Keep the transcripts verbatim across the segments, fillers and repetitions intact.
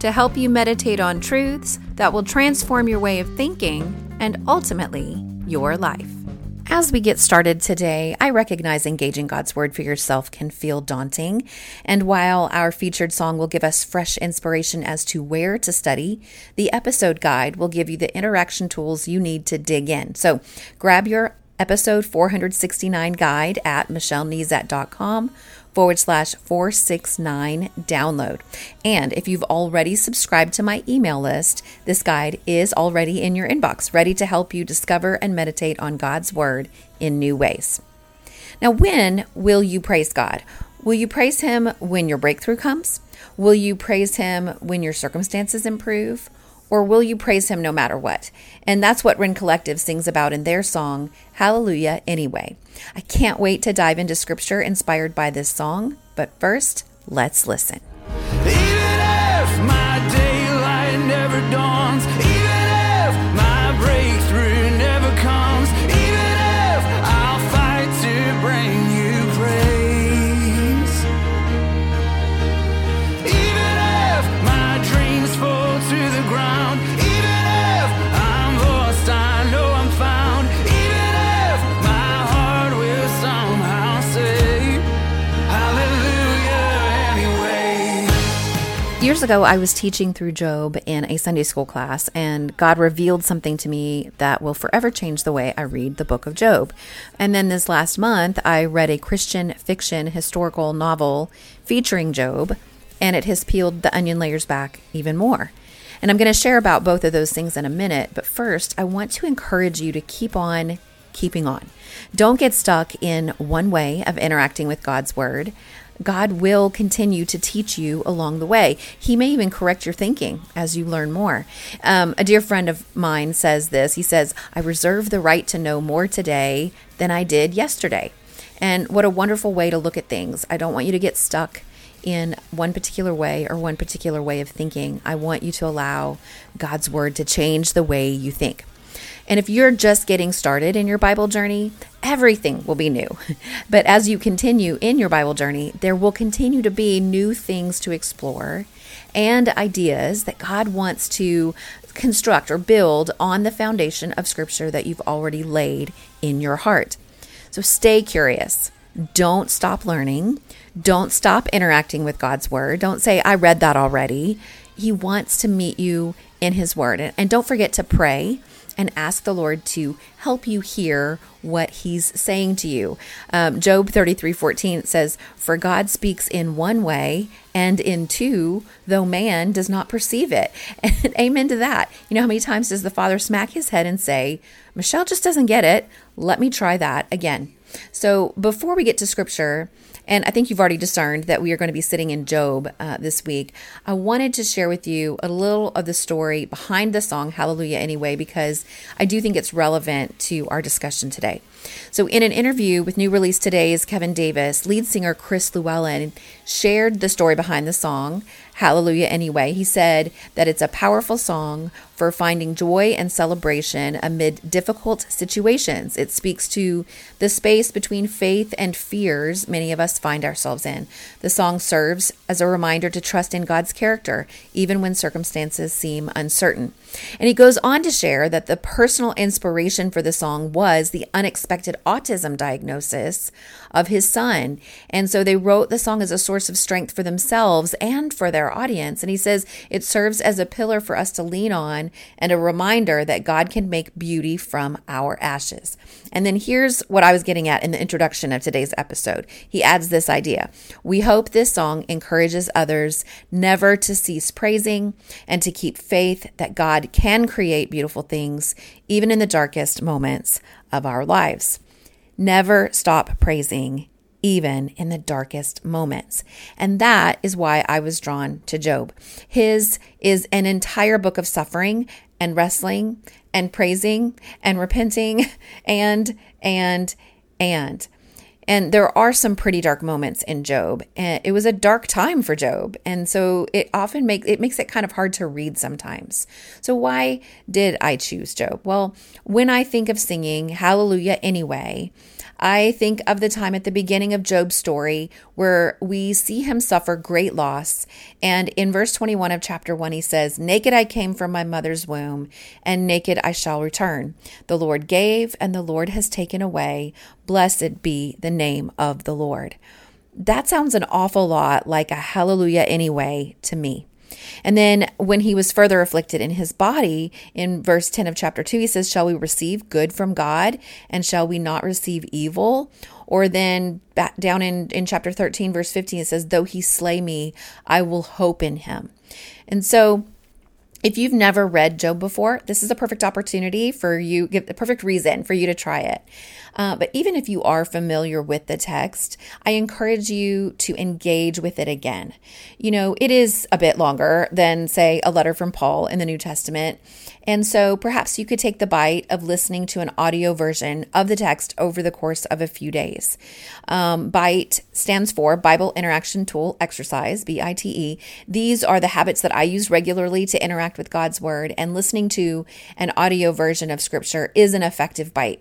to help you meditate on truths that will transform your way of thinking and ultimately your life. As we get started today, I recognize engaging God's Word for yourself can feel daunting, and while our featured song will give us fresh inspiration as to where to study, the episode guide will give you the interaction tools you need to dig in. So grab your episode four sixty-nine guide at michellenizat.com forward slash 469 download. And if you've already subscribed to my email list, this guide is already in your inbox, ready to help you discover and meditate on God's Word in new ways. Now, when will you praise God? Will you praise Him when your breakthrough comes? Will you praise Him when your circumstances improve? Or will you praise Him no matter what? And that's what Rend Collective sings about in their song, Hallelujah Anyway. I can't wait to dive into scripture inspired by this song, but first, let's listen. Even if my daylight never dawns, even if my breakthrough never comes, even if I'll fight to bring you praise, even if my dreams fall to the ground, years ago, I was teaching through Job in a Sunday school class, and God revealed something to me that will forever change the way I read the book of Job. And then this last month, I read a Christian fiction historical novel featuring Job, and it has peeled the onion layers back even more. And I'm going to share about both of those things in a minute, but first, I want to encourage you to keep on keeping on. Don't get stuck in one way of interacting with God's Word. God will continue to teach you along the way. He may even correct your thinking as you learn more. Um, a dear friend of mine says this. He says, I reserve the right to know more today than I did yesterday. And what a wonderful way to look at things. I don't want you to get stuck in one particular way or one particular way of thinking. I want you to allow God's Word to change the way you think. And if you're just getting started in your Bible journey, everything will be new. But as you continue in your Bible journey, there will continue to be new things to explore and ideas that God wants to construct or build on the foundation of Scripture that you've already laid in your heart. So stay curious. Don't stop learning. Don't stop interacting with God's Word. Don't say, I read that already. He wants to meet you in His Word. And don't forget to pray and ask the Lord to help you hear what He's saying to you. Um, Job thirty-three fourteen says, for God speaks in one way and in two, though man does not perceive it. And amen to that. You know, how many times does the Father smack His head and say, Michelle just doesn't get it. Let me try that again. So before we get to scripture, and I think you've already discerned that we are going to be sitting in Job uh, this week, I wanted to share with you a little of the story behind the song Hallelujah Anyway, because I do think it's relevant to our discussion today. So in an interview with New Release Today's Kevin Davis, lead singer Chris Llewellyn shared the story behind the song Hallelujah Anyway. He said that it's a powerful song for finding joy and celebration amid difficult situations. It speaks to the space between faith and fears many of us find ourselves in. The song serves as a reminder to trust in God's character, even when circumstances seem uncertain. And he goes on to share that the personal inspiration for the song was the unexpected autism diagnosis of his son. And so they wrote the song as a source of strength for themselves and for their our audience. And he says, it serves as a pillar for us to lean on and a reminder that God can make beauty from our ashes. And then here's what I was getting at in the introduction of today's episode. He adds this idea. We hope this song encourages others never to cease praising and to keep faith that God can create beautiful things, even in the darkest moments of our lives. Never stop praising, even in the darkest moments. And that is why I was drawn to Job. His is an entire book of suffering and wrestling and praising and repenting and, and, and. And there are some pretty dark moments in Job. And it was a dark time for Job. And so it often makes it makes it kind of hard to read sometimes. So why did I choose Job? Well, when I think of singing Hallelujah Anyway, I think of the time at the beginning of Job's story where we see him suffer great loss. And in verse twenty-one of chapter one, he says, "Naked I came from my mother's womb, and naked I shall return. The Lord gave, and the Lord has taken away. Blessed be the name of the Lord." That sounds an awful lot like a hallelujah anyway to me. And then when he was further afflicted in his body, in verse ten of chapter two, he says, "Shall we receive good from God, and shall we not receive evil?" Or then back down in, in chapter thirteen, verse fifteen, it says, "Though he slay me, I will hope in him." And so if you've never read Job before, this is a perfect opportunity for you, give the perfect reason for you to try it. Uh, but even if you are familiar with the text, I encourage you to engage with it again. You know, it is a bit longer than, say, a letter from Paul in the New Testament. And so perhaps you could take the bite of listening to an audio version of the text over the course of a few days. Um, bite stands for Bible Interaction Tool Exercise, B I T E. These are the habits that I use regularly to interact with God's word, and listening to an audio version of scripture is an effective bite,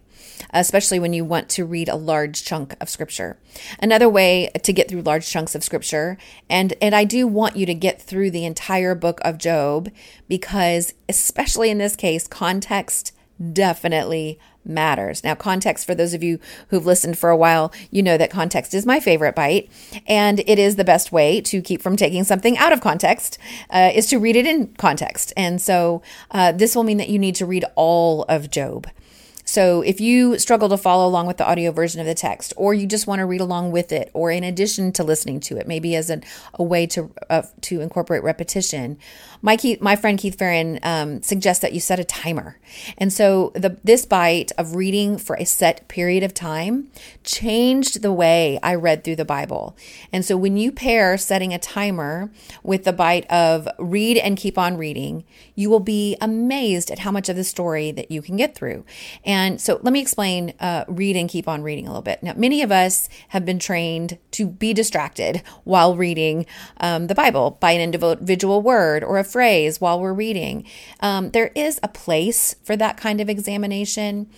especially when you want to read a large chunk of scripture. Another way to get through large chunks of scripture, and, and I do want you to get through the entire book of Job, because especially in this case, context definitely matters. Now, context, for those of you who've listened for a while, you know that context is my favorite bite, and it is the best way to keep from taking something out of context, uh, is to read it in context. And so uh, this will mean that you need to read all of Job. So if you struggle to follow along with the audio version of the text, or you just want to read along with it, or in addition to listening to it, maybe as an, a way to uh, to incorporate repetition, my Keith, my friend Keith Ferrin um, suggests that you set a timer. And so the, this bite of reading for a set period of time changed the way I read through the Bible. And so when you pair setting a timer with the bite of read and keep on reading, you will be amazed at how much of the story that you can get through. And And so let me explain uh, read and keep on reading a little bit. Now, many of us have been trained to be distracted while reading um, the Bible by an individual word or a phrase while we're reading. Um, there is a place for that kind of examination.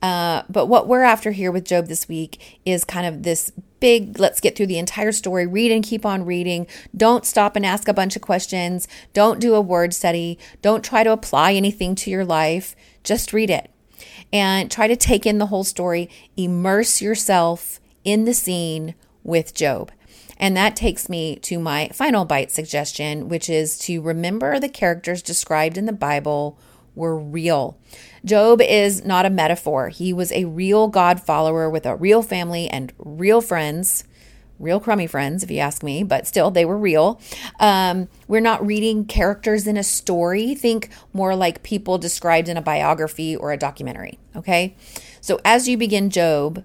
Uh, but what we're after here with Job this week is kind of this big, let's get through the entire story, read and keep on reading. Don't stop and ask a bunch of questions. Don't do a word study. Don't try to apply anything to your life. Just read it. And try to take in the whole story, immerse yourself in the scene with Job. And that takes me to my final bite suggestion, which is to remember the characters described in the Bible were real. Job is not a metaphor. He was a real God follower with a real family and real friends. Real crummy friends, if you ask me, but still, they were real. Um, we're not reading characters in a story. Think more like people described in a biography or a documentary, okay? So as you begin Job,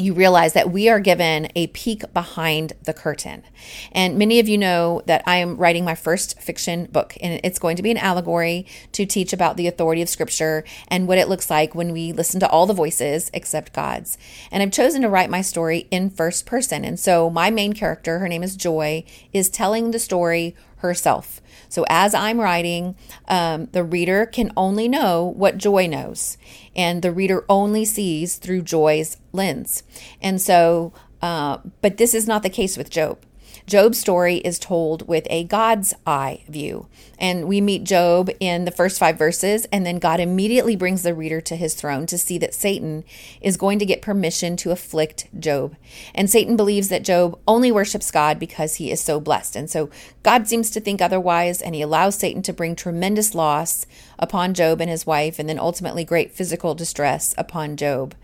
you realize that we are given a peek behind the curtain. And many of you know that I am writing my first fiction book, and it's going to be an allegory to teach about the authority of Scripture and what it looks like when we listen to all the voices except God's. And I've chosen to write my story in first person. And so my main character, her name is Joy, is telling the story herself. So as I'm writing, um, the reader can only know what Joy knows, and the reader only sees through Joy's lens. And so, uh, but this is not the case with Job. Job's story is told with a God's eye view. And we meet Job in the first five verses, and then God immediately brings the reader to his throne to see that Satan is going to get permission to afflict Job. And Satan believes that Job only worships God because he is so blessed. And so God seems to think otherwise, and he allows Satan to bring tremendous loss upon Job and his wife, and then ultimately great physical distress upon Job.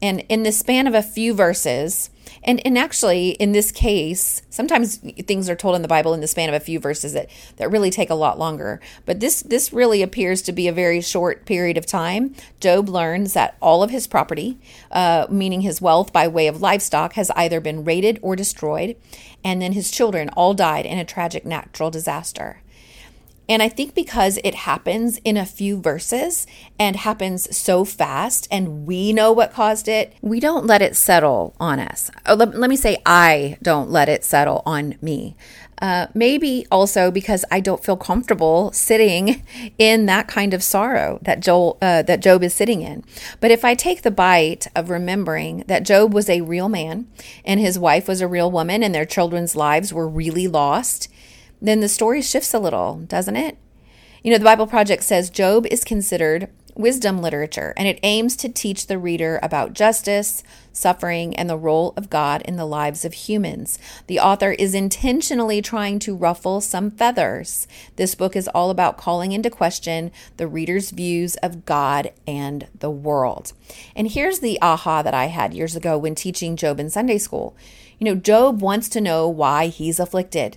And in the span of a few verses, and, and actually in this case, sometimes things are told in the Bible in the span of a few verses that, that really take a lot longer. But this, this really appears to be a very short period of time. Job learns that all of his property, uh, meaning his wealth by way of livestock, has either been raided or destroyed. And then his children all died in a tragic natural disaster. And I think because it happens in a few verses and happens so fast and we know what caused it, we don't let it settle on us. Oh, let, let me say I don't let it settle on me. Uh, maybe also because I don't feel comfortable sitting in that kind of sorrow that Joel, uh, that Job is sitting in. But if I take the bite of remembering that Job was a real man and his wife was a real woman and their children's lives were really lost, then the story shifts a little, doesn't it? You know, the Bible Project says Job is considered wisdom literature, and it aims to teach the reader about justice, suffering, and the role of God in the lives of humans. The author is intentionally trying to ruffle some feathers. This book is all about calling into question the reader's views of God and the world. And here's the aha that I had years ago when teaching Job in Sunday school. You know, Job wants to know why he's afflicted.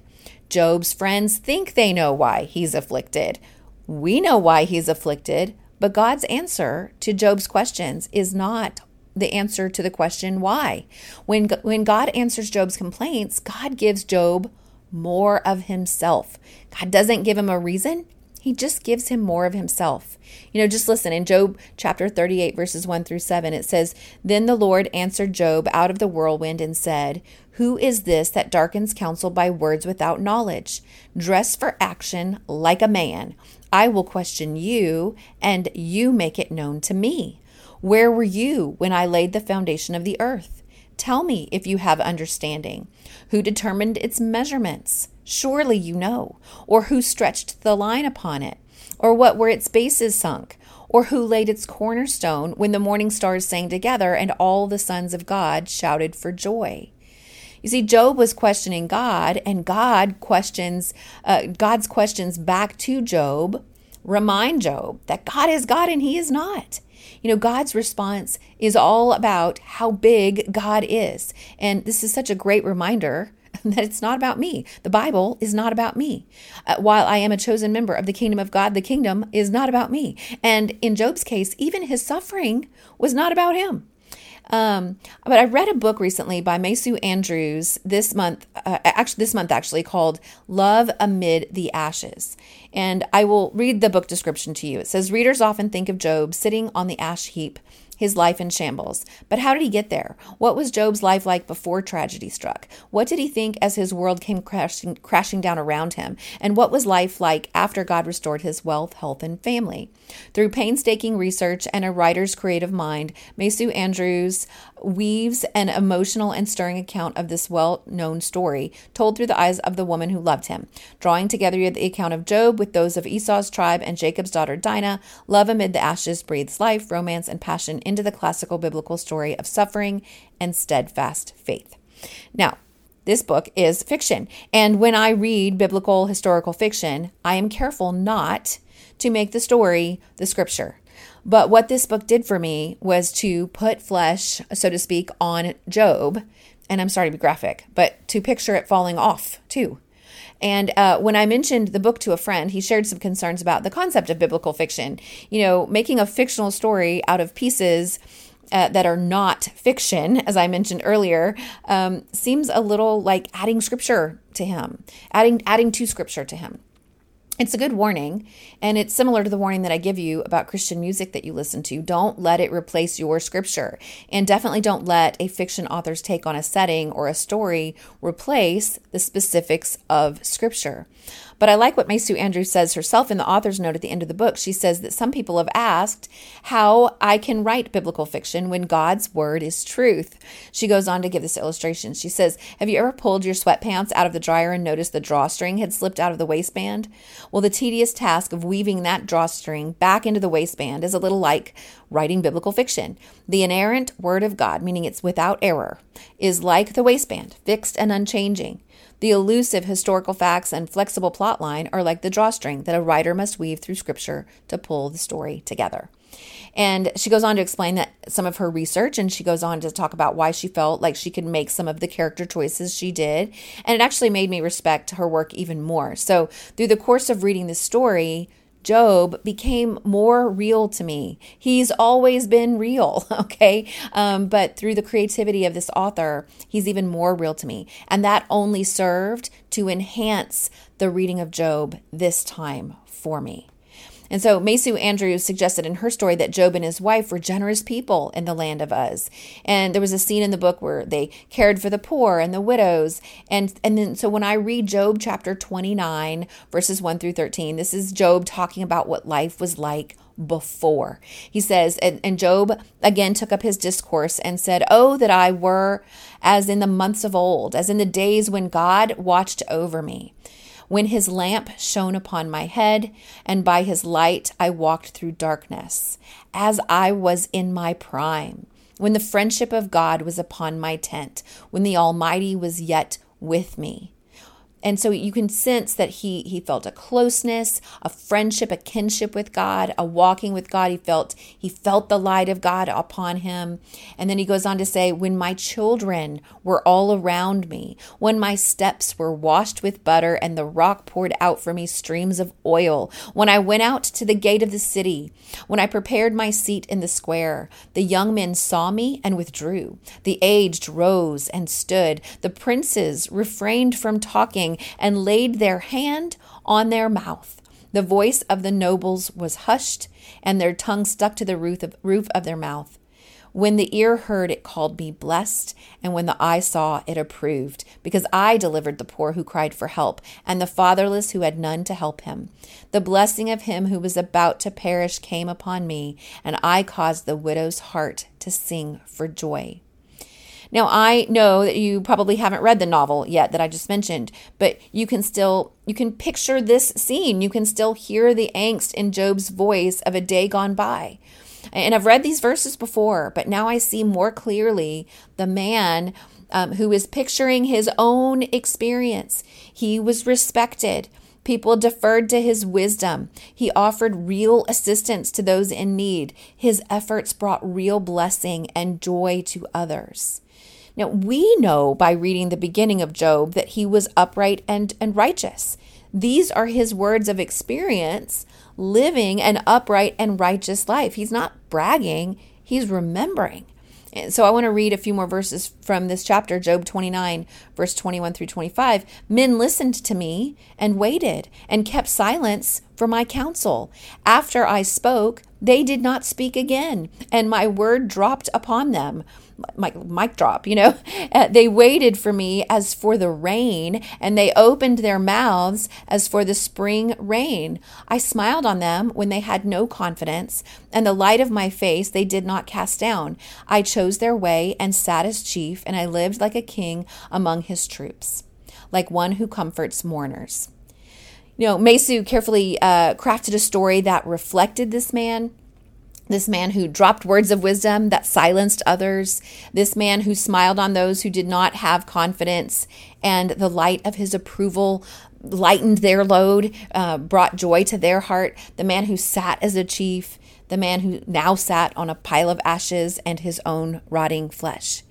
Job's friends think they know why he's afflicted. We know why he's afflicted, but God's answer to Job's questions is not the answer to the question why. When, when God answers Job's complaints, God gives Job more of himself. God doesn't give him a reason. He just gives him more of himself. You know, just listen. In Job chapter thirty-eight, verses one through seven, it says, "Then the Lord answered Job out of the whirlwind and said, 'Who is this that darkens counsel by words without knowledge? Dress for action like a man. I will question you, and you make it known to me. Where were you when I laid the foundation of the earth? Tell me if you have understanding. Who determined its measurements? Surely you know. Or who stretched the line upon it? Or what were its bases sunk? Or who laid its cornerstone when the morning stars sang together and all the sons of God shouted for joy?'" You see, Job was questioning God, and God questions, uh, God's questions back to Job remind Job that God is God and he is not. You know, God's response is all about how big God is. And this is such a great reminder that it's not about me. The Bible is not about me. Uh, while I am a chosen member of the kingdom of God, the kingdom is not about me. And in Job's case, even his suffering was not about him. Um, but I read a book recently by Mesu Andrews this month, uh, actually this month actually called Love Amid the Ashes. And I will read the book description to you. It says, "Readers often think of Job sitting on the ash heap, his life in shambles. But how did he get there? What was Job's life like before tragedy struck? What did he think as his world came crashing, crashing down around him? And what was life like after God restored his wealth, health, and family? Through painstaking research and a writer's creative mind, Mesu Andrews weaves an emotional and stirring account of this well-known story, told through the eyes of the woman who loved him. Drawing together the account of Job with those of Esau's tribe and Jacob's daughter Dinah, Love Amid the Ashes breathes life, romance, and passion into the classical biblical story of suffering and steadfast faith." Now, this book is fiction, and when I read biblical historical fiction, I am careful not to make the story the scripture. But what this book did for me was to put flesh, so to speak, on Job, and I'm sorry to be graphic, but to picture it falling off too. And uh, when I mentioned the book to a friend, he shared some concerns about the concept of biblical fiction. You know, making a fictional story out of pieces uh, that are not fiction, as I mentioned earlier, um, seems a little like adding scripture to him, adding adding to scripture to him. It's a good warning, and it's similar to the warning that I give you about Christian music that you listen to. Don't let it replace your scripture, and definitely don't let a fiction author's take on a setting or a story replace the specifics of scripture. But I like what Mesu Andrews says herself in the author's note at the end of the book. She says that some people have asked how I can write biblical fiction when God's word is truth. She goes on to give this illustration. She says, have you ever pulled your sweatpants out of the dryer and noticed the drawstring had slipped out of the waistband? Well, the tedious task of weaving that drawstring back into the waistband is a little like writing biblical fiction. The inerrant word of God, meaning it's without error, is like the waistband, fixed and unchanging. The elusive historical facts and flexible plot line are like the drawstring that a writer must weave through scripture to pull the story together. And she goes on to explain that some of her research, and she goes on to talk about why she felt like she could make some of the character choices she did. And it actually made me respect her work even more. So through the course of reading this story, Job became more real to me. He's always been real, okay? Um, but through the creativity of this author, he's even more real to me. And that only served to enhance the reading of Job this time for me. And so Mesu Andrews suggested in her story that Job and his wife were generous people in the land of Uz. And there was a scene in the book where they cared for the poor and the widows. And and then so when I read Job chapter twenty-nine, verses one through thirteen, this is Job talking about what life was like before. He says, and, and Job again took up his discourse and said, oh, that I were as in the months of old, as in the days when God watched over me, when his lamp shone upon my head, and by his light I walked through darkness, as I was in my prime, when the friendship of God was upon my tent, when the Almighty was yet with me. And so you can sense that he he felt a closeness, a friendship, a kinship with God, a walking with God. He felt he felt the light of God upon him. And then he goes on to say, when my children were all around me, when my steps were washed with butter and the rock poured out for me streams of oil, when I went out to the gate of the city, when I prepared my seat in the square, the young men saw me and withdrew. The aged rose and stood. The princes refrained from talking and laid their hand on their mouth. The voice of the nobles was hushed, and their tongue stuck to the roof of, roof of their mouth. When the ear heard, it called me blessed, and when the eye saw, it approved, because I delivered the poor who cried for help, and the fatherless who had none to help him. The blessing of him who was about to perish came upon me, and I caused the widow's heart to sing for joy. Now, I know that you probably haven't read the novel yet that I just mentioned, but you can still, you can picture this scene. You can still hear the angst in Job's voice of a day gone by. And I've read these verses before, but now I see more clearly the man um, who is picturing his own experience. He was respected. People deferred to his wisdom. He offered real assistance to those in need. His efforts brought real blessing and joy to others. Now, we know by reading the beginning of Job that he was upright and, and righteous. These are his words of experience, living an upright and righteous life. He's not bragging, he's remembering. And so I want to read a few more verses from this chapter, Job twenty-nine, verse twenty-one through twenty-five. Men listened to me and waited and kept silence for my counsel. After I spoke, they did not speak again, and my word dropped upon them. Mic, mic drop, you know. Uh, they waited for me as for the rain, and they opened their mouths as for the spring rain. I smiled on them when they had no confidence, and the light of my face they did not cast down. I chose their way and sat as chief, and I lived like a king among his troops, like one who comforts mourners. You know, Mesu carefully uh, crafted a story that reflected this man. This man who dropped words of wisdom that silenced others, this man who smiled on those who did not have confidence, and the light of his approval lightened their load, uh, brought joy to their heart, the man who sat as a chief, the man who now sat on a pile of ashes and his own rotting flesh.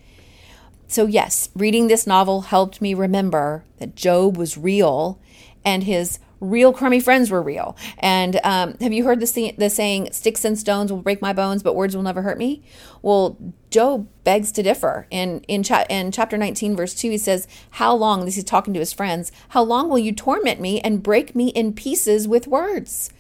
So yes, reading this novel helped me remember that Job was real and his real crummy friends were real. And um, have you heard the, the saying, sticks and stones will break my bones, but words will never hurt me? Well, Job begs to differ. In in, cha- in chapter nineteen, verse two, he says, how long, this is talking to his friends, how long will you torment me and break me in pieces with words?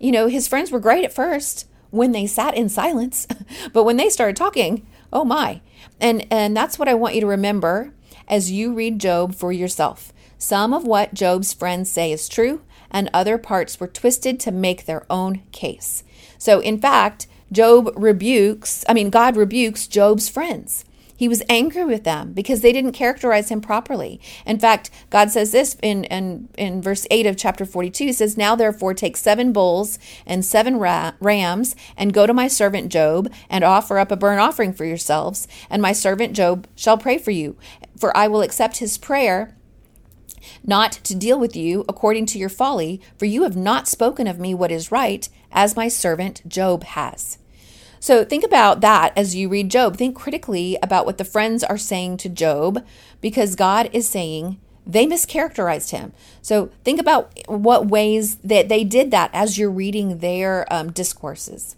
You know, his friends were great at first when they sat in silence, but when they started talking, oh my. And, and that's what I want you to remember as you read Job for yourself. Some of what Job's friends say is true, and other parts were twisted to make their own case. So in fact, Job rebukes, I mean, God rebukes Job's friends. He was angry with them because they didn't characterize him properly. In fact, God says this in, in, in verse eight of chapter forty-two. He says, "Now therefore take seven bulls and seven ra- rams and go to my servant Job and offer up a burnt offering for yourselves. And my servant Job shall pray for you, for I will accept his prayer not to deal with you according to your folly, for you have not spoken of me what is right as my servant Job has." So think about that as you read Job. Think critically about what the friends are saying to Job, because God is saying they mischaracterized him. So think about what ways that they did that as you're reading their um, discourses.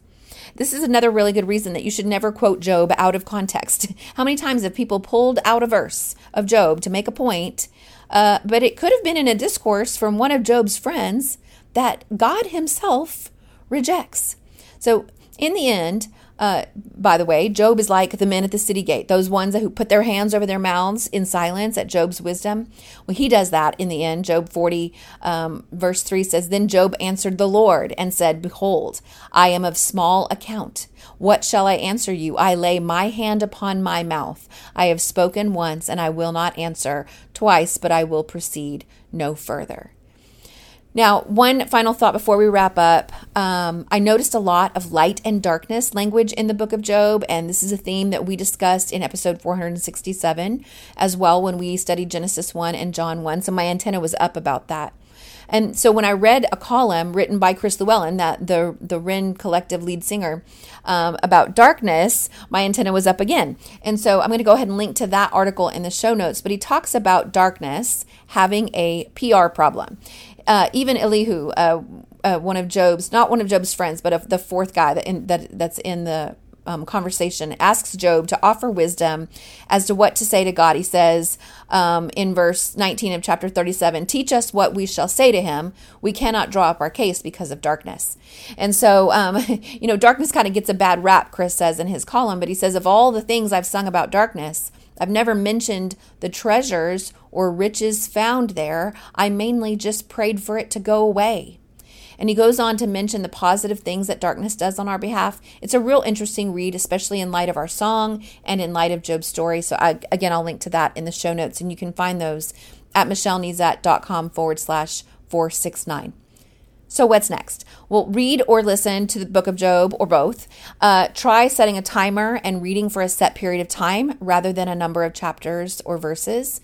This is another really good reason that you should never quote Job out of context. How many times have people pulled out a verse of Job to make a point, uh, but it could have been in a discourse from one of Job's friends that God himself rejects. So in the end, uh, by the way, Job is like the men at the city gate, those ones who put their hands over their mouths in silence at Job's wisdom. Well, he does that in the end. Job forty, um, verse three says, "Then Job answered the Lord and said, Behold, I am of small account. What shall I answer you? I lay my hand upon my mouth. I have spoken once, and I will not answer twice, but I will proceed no further." Now, one final thought before we wrap up. Um, I noticed a lot of light and darkness language in the book of Job, and this is a theme that we discussed in episode four hundred sixty-seven as well when we studied Genesis one and John one, so my antenna was up about that. And so when I read a column written by Chris Llewellyn, that the, the Rend Collective lead singer, um, about darkness, my antenna was up again. And so I'm going to go ahead and link to that article in the show notes, but he talks about darkness having a P R problem. Uh, even Elihu, uh, uh, one of Job's, not one of Job's friends, but of the fourth guy that, in, that that's in the um, conversation, asks Job to offer wisdom as to what to say to God. He says um, in verse nineteen of chapter thirty-seven, "Teach us what we shall say to him. We cannot draw up our case because of darkness." And so, um, you know, darkness kind of gets a bad rap, Chris says in his column, but he says, "Of all the things I've sung about darkness, I've never mentioned the treasures or riches found there. I mainly just prayed for it to go away." And he goes on to mention the positive things that darkness does on our behalf. It's a real interesting read, especially in light of our song and in light of Job's story. So I, again, I'll link to that in the show notes, and you can find those at michellenizat.com forward slash 469. So what's next? Well, read or listen to the book of Job, or both. Uh, try setting a timer and reading for a set period of time rather than a number of chapters or verses.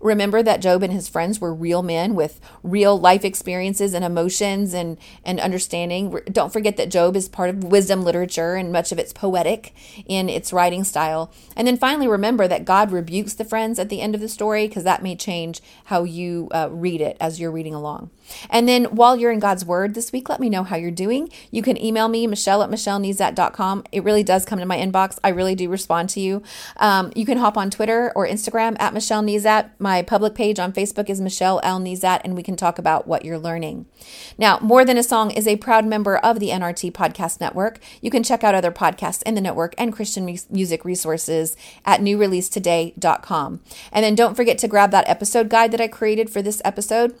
Remember that Job and his friends were real men with real life experiences and emotions and, and understanding. Don't forget that Job is part of wisdom literature, and much of it's poetic in its writing style. And then finally, remember that God rebukes the friends at the end of the story, because that may change how you uh, read it as you're reading along. And then while you're in God's Word this week, let me know how you're doing. You can email me, Michelle at michellenizat dot com. It really does come to my inbox. I really do respond to you. Um, you can hop on Twitter or Instagram at Michelle Nizat. My public page on Facebook is Michelle L. Nizat, and we can talk about what you're learning. Now, More Than a Song is a proud member of the N R T Podcast Network. You can check out other podcasts in the network and Christian mu- music resources at new release today dot com. And then don't forget to grab that episode guide that I created for this episode.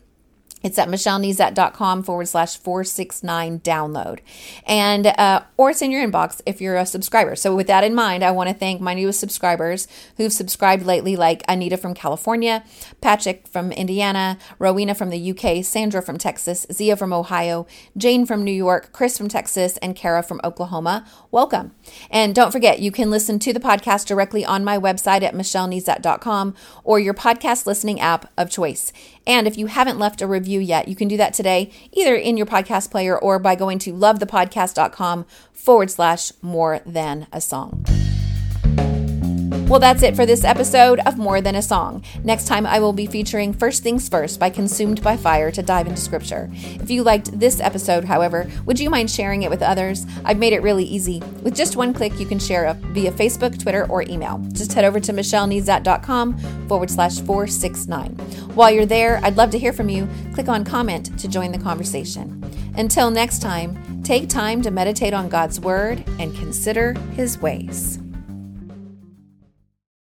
It's at michellenizat.com forward slash 469 download. And, uh, or it's in your inbox if you're a subscriber. So with that in mind, I want to thank my newest subscribers who've subscribed lately, like Anita from California, Patrick from Indiana, Rowena from the U K, Sandra from Texas, Zia from Ohio, Jane from New York, Chris from Texas, and Kara from Oklahoma. Welcome. And don't forget, you can listen to the podcast directly on my website at michellenizat dot com or your podcast listening app of choice. And if you haven't left a review yet, you can do that today, either in your podcast player or by going to lovethepodcast.com forward slash more than a song. Well, that's it for this episode of More Than a Song. Next time, I will be featuring First Things First by Consumed by Fire to dive into scripture. If you liked this episode, however, would you mind sharing it with others? I've made it really easy. With just one click, you can share it via Facebook, Twitter, or email. Just head over to michellenizat.com forward slash 469. While you're there, I'd love to hear from you. Click on comment to join the conversation. Until next time, take time to meditate on God's Word and consider His ways.